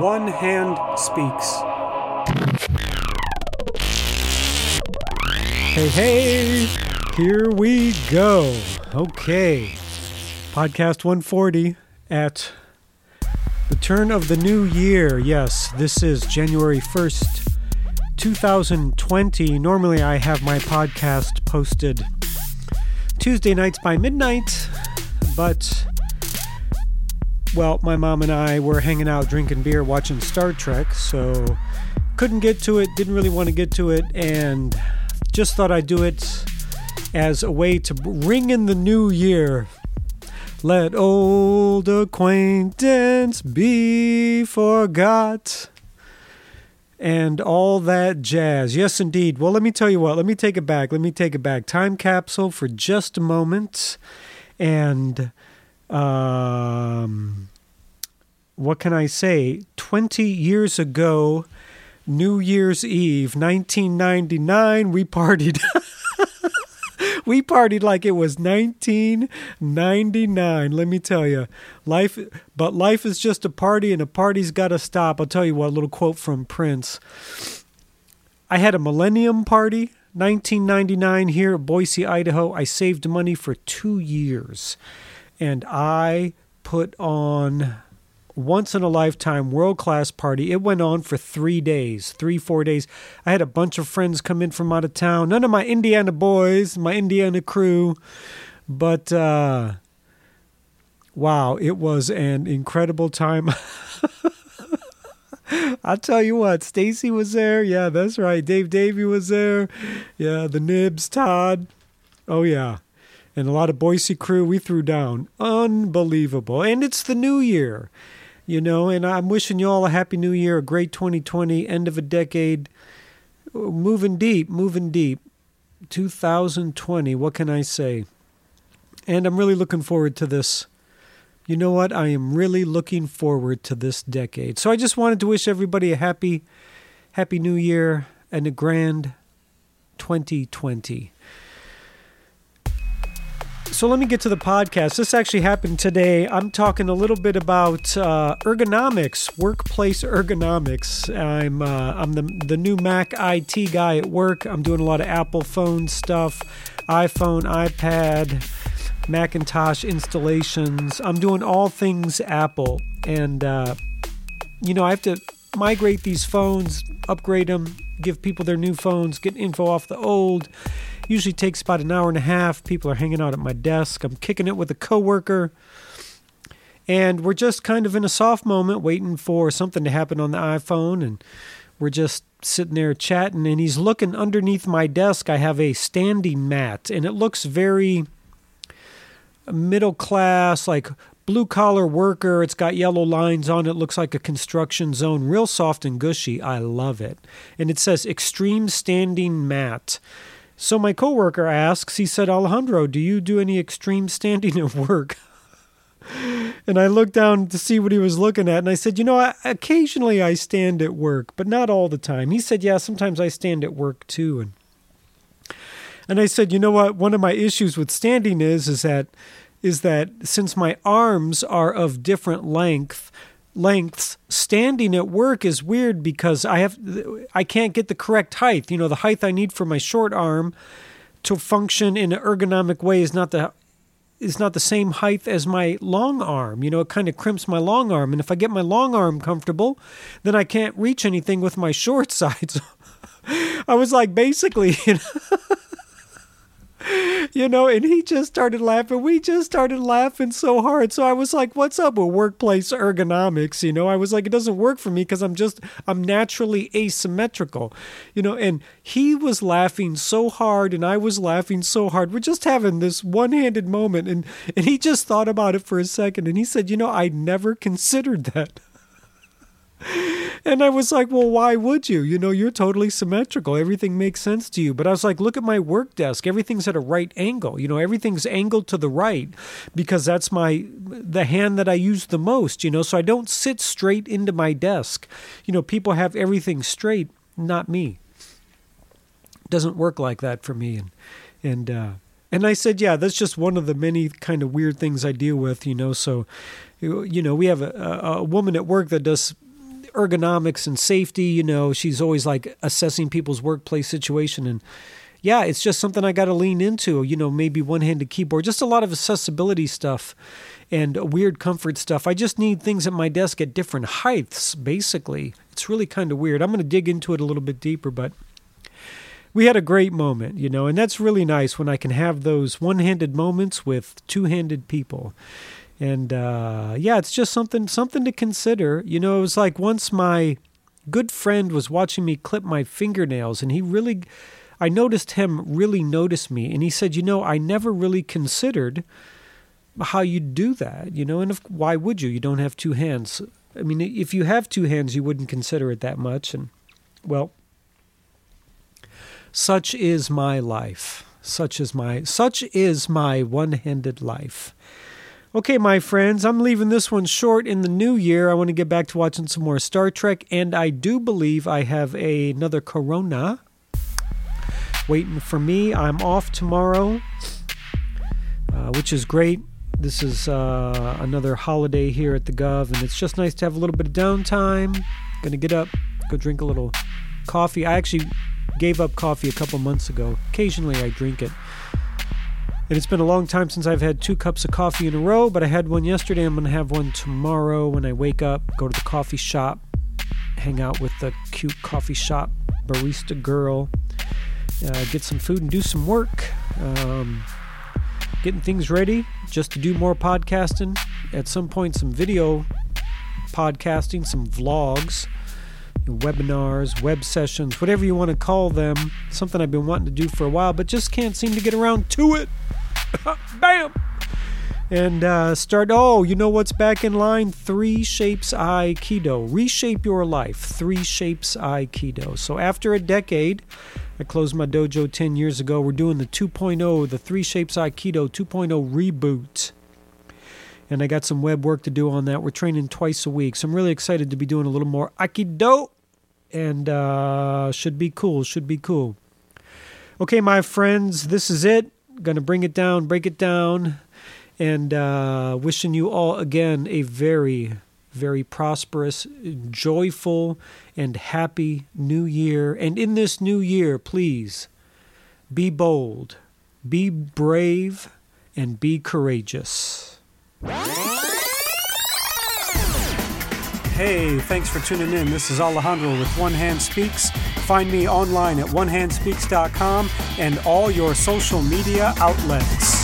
One Hand Speaks. Hey, hey, here we go. Okay, podcast 140 at the turn of the new year. Yes, this is January 1st, 2020. Normally I have my podcast posted Tuesday nights by midnight, but... well, my mom and I were hanging out, drinking beer, watching Star Trek, so couldn't get to it, didn't really want to get to it, and just thought I'd do it as a way to ring in the new year. Let old acquaintance be forgot, and all that jazz. Yes, indeed. Well, let me tell you what, let me take it back. Time capsule for just a moment, and... what can I say? 20 years ago, New Year's Eve, 1999, we partied. We partied like it was 1999. Let me tell you, life is just a party, and a party's got to stop. I'll tell you what, a little quote from Prince. I had a millennium party, 1999, here at Boise, Idaho. I saved money for 2 years. And I put on once-in-a-lifetime world-class party. It went on for 3 days. I had a bunch of friends come in from out of town. None of my Indiana boys, my Indiana crew. But, wow, it was an incredible time. I'll tell you what, Stacy was there. Yeah, that's right. Dave Davey was there. Yeah, the Nibs, Todd. Oh, yeah. And a lot of Boise crew, we threw down. Unbelievable. And it's the new year, you know, and I'm wishing you all a happy new year, a great 2020, end of a decade. Moving deep. 2020, what can I say? And I'm really looking forward to this. You know what? I am really looking forward to this decade. So I just wanted to wish everybody a happy new year and a grand 2020. So let me get to the podcast. This actually happened today. I'm talking a little bit about ergonomics, workplace ergonomics. I'm the new Mac IT guy at work. I'm doing a lot of Apple phone stuff, iPhone, iPad, Macintosh installations. I'm doing all things Apple. And, you know, I have to migrate these phones, upgrade them, give people their new phones, get info off the old. Usually takes about an hour and a half. People are hanging out at my desk. I'm kicking it with a coworker. And we're just kind of in a soft moment waiting for something to happen on the iPhone. And we're just sitting there chatting. And he's looking underneath my desk. I have a standing mat. And it looks very middle class, like blue collar worker. It's got yellow lines on it. Looks like a construction zone. Real soft and gushy. I love it. And it says extreme standing mat. So my coworker asks, he said, Alejandro, do you do any extreme standing at work? And I looked down to see what he was looking at. And I said, you know, occasionally I stand at work, but not all the time. He said, yeah, sometimes I stand at work too. And I said, you know what? One of my issues with standing is that since my arms are of different lengths, standing at work is weird because I can't get the correct height. You know, the height I need for my short arm to function in an ergonomic way is not the same height as my long arm. You know, it kind of crimps my long arm, and if I get my long arm comfortable, then I can't reach anything with my short side. So I was like, basically, you know, you know, and he just started laughing. We just started laughing so hard. So I was like, what's up with workplace ergonomics? You know, I was like, it doesn't work for me because I'm naturally asymmetrical, you know, and he was laughing so hard and I was laughing so hard. We're just having this one-handed moment. And he just thought about it for a second. And he said, you know, I never considered that. And I was like, well, why would you? You know, you're totally symmetrical. Everything makes sense to you. But I was like, look at my work desk. Everything's at a right angle. You know, everything's angled to the right because that's the hand that I use the most, you know, so I don't sit straight into my desk. You know, people have everything straight, not me. It doesn't work like that for me. And And I said, yeah, that's just one of the many kind of weird things I deal with, you know. So, you know, we have a woman at work that does ergonomics and safety, you know. She's always like assessing people's workplace situation. And yeah, it's just something I got to lean into, you know, maybe one-handed keyboard, just a lot of accessibility stuff and weird comfort stuff. I just need things at my desk at different heights, basically. It's really kind of weird. I'm going to dig into it a little bit deeper, but we had a great moment, you know, and that's really nice when I can have those one-handed moments with two-handed people. And, yeah, it's just something to consider. You know, it was like once my good friend was watching me clip my fingernails, and I noticed him really notice me. And he said, you know, I never really considered how you do that, you know, and why would you? You don't have two hands. I mean, if you have two hands, you wouldn't consider it that much. And, well, such is my life. Such is my one-handed life. Okay, my friends, I'm leaving this one short in the new year. I want to get back to watching some more Star Trek, and I do believe I have another Corona waiting for me. I'm off tomorrow, which is great. This is another holiday here at the Gov, and it's just nice to have a little bit of downtime. Gonna get up, go drink a little coffee. I actually gave up coffee a couple months ago. Occasionally I drink it. And it's been a long time since I've had 2 cups of coffee in a row, but I had one yesterday. I'm going to have one tomorrow when I wake up, go to the coffee shop, hang out with the cute coffee shop barista girl, get some food and do some work. Getting things ready just to do more podcasting. At some point, some video podcasting, some vlogs, webinars, web sessions, whatever you want to call them. Something I've been wanting to do for a while, but just can't seem to get around to it. Bam! And you know what's back in line? 3 Shapes Aikido. Reshape your life. 3 Shapes Aikido. So after a decade, I closed my dojo 10 years ago. We're doing the 2.0, the 3 Shapes Aikido 2.0 reboot. And I got some web work to do on that. We're training twice a week. So I'm really excited to be doing a little more Aikido. And should be cool. Okay, my friends, this is it. Gonna bring it down, break it down. And wishing you all, again, a very, very prosperous, joyful, and happy new year. And in this new year, please be bold, be brave, and be courageous. Hey, thanks for tuning in. This is Alejandro with One Hand Speaks. Find me online at onehandspeaks.com and all your social media outlets.